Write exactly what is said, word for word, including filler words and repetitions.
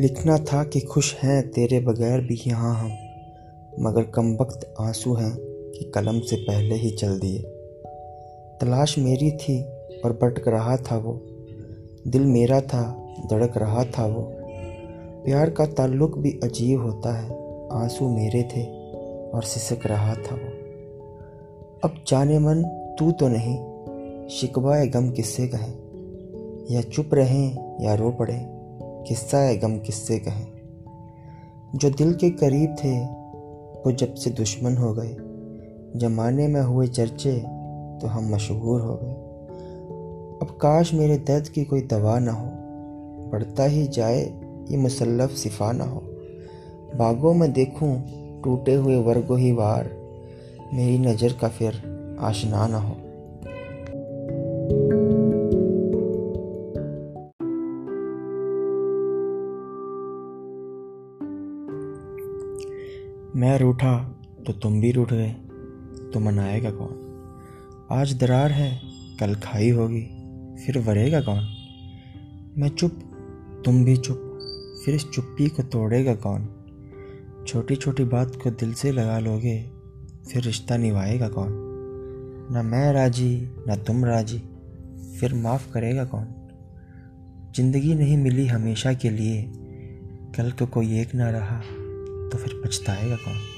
लिखना था कि खुश हैं तेरे बगैर भी यहाँ हम, मगर कमबख्त आंसू हैं कि कलम से पहले ही चल दिए। तलाश मेरी थी और भटक रहा था वो, दिल मेरा था धड़क रहा था वो। प्यार का ताल्लुक भी अजीब होता है, आंसू मेरे थे और सिसक रहा था वो। अब जाने मन तू तो नहीं, शिकवाए गम किससे कहें, या चुप रहें या रो पड़े, किस्सा है गम किससे कहें। जो दिल के करीब थे वो जब से दुश्मन हो गए, जमाने में हुए चर्चे तो हम मशहूर हो गए। अब काश मेरे दर्द की कोई दवा ना हो, बढ़ता ही जाए ये मुसल्लफ सिफा ना हो। बागों में देखूं टूटे हुए वर्गों ही वार, मेरी नज़र का फिर आशना ना हो। मैं रूठा तो तुम भी रूठ गए, तो मनाएगा कौन। आज दरार है कल खाई होगी, फिर वरेगा कौन। मैं चुप तुम भी चुप, फिर इस चुप्पी को तोड़ेगा कौन। छोटी छोटी बात को दिल से लगा लोगे, फिर रिश्ता निभाएगा कौन। ना मैं राजी ना तुम राजी, फिर माफ़ करेगा कौन। ज़िंदगी नहीं मिली हमेशा के लिए, कल को कोई एक ना रहा तो फिर पछताएगा कौन।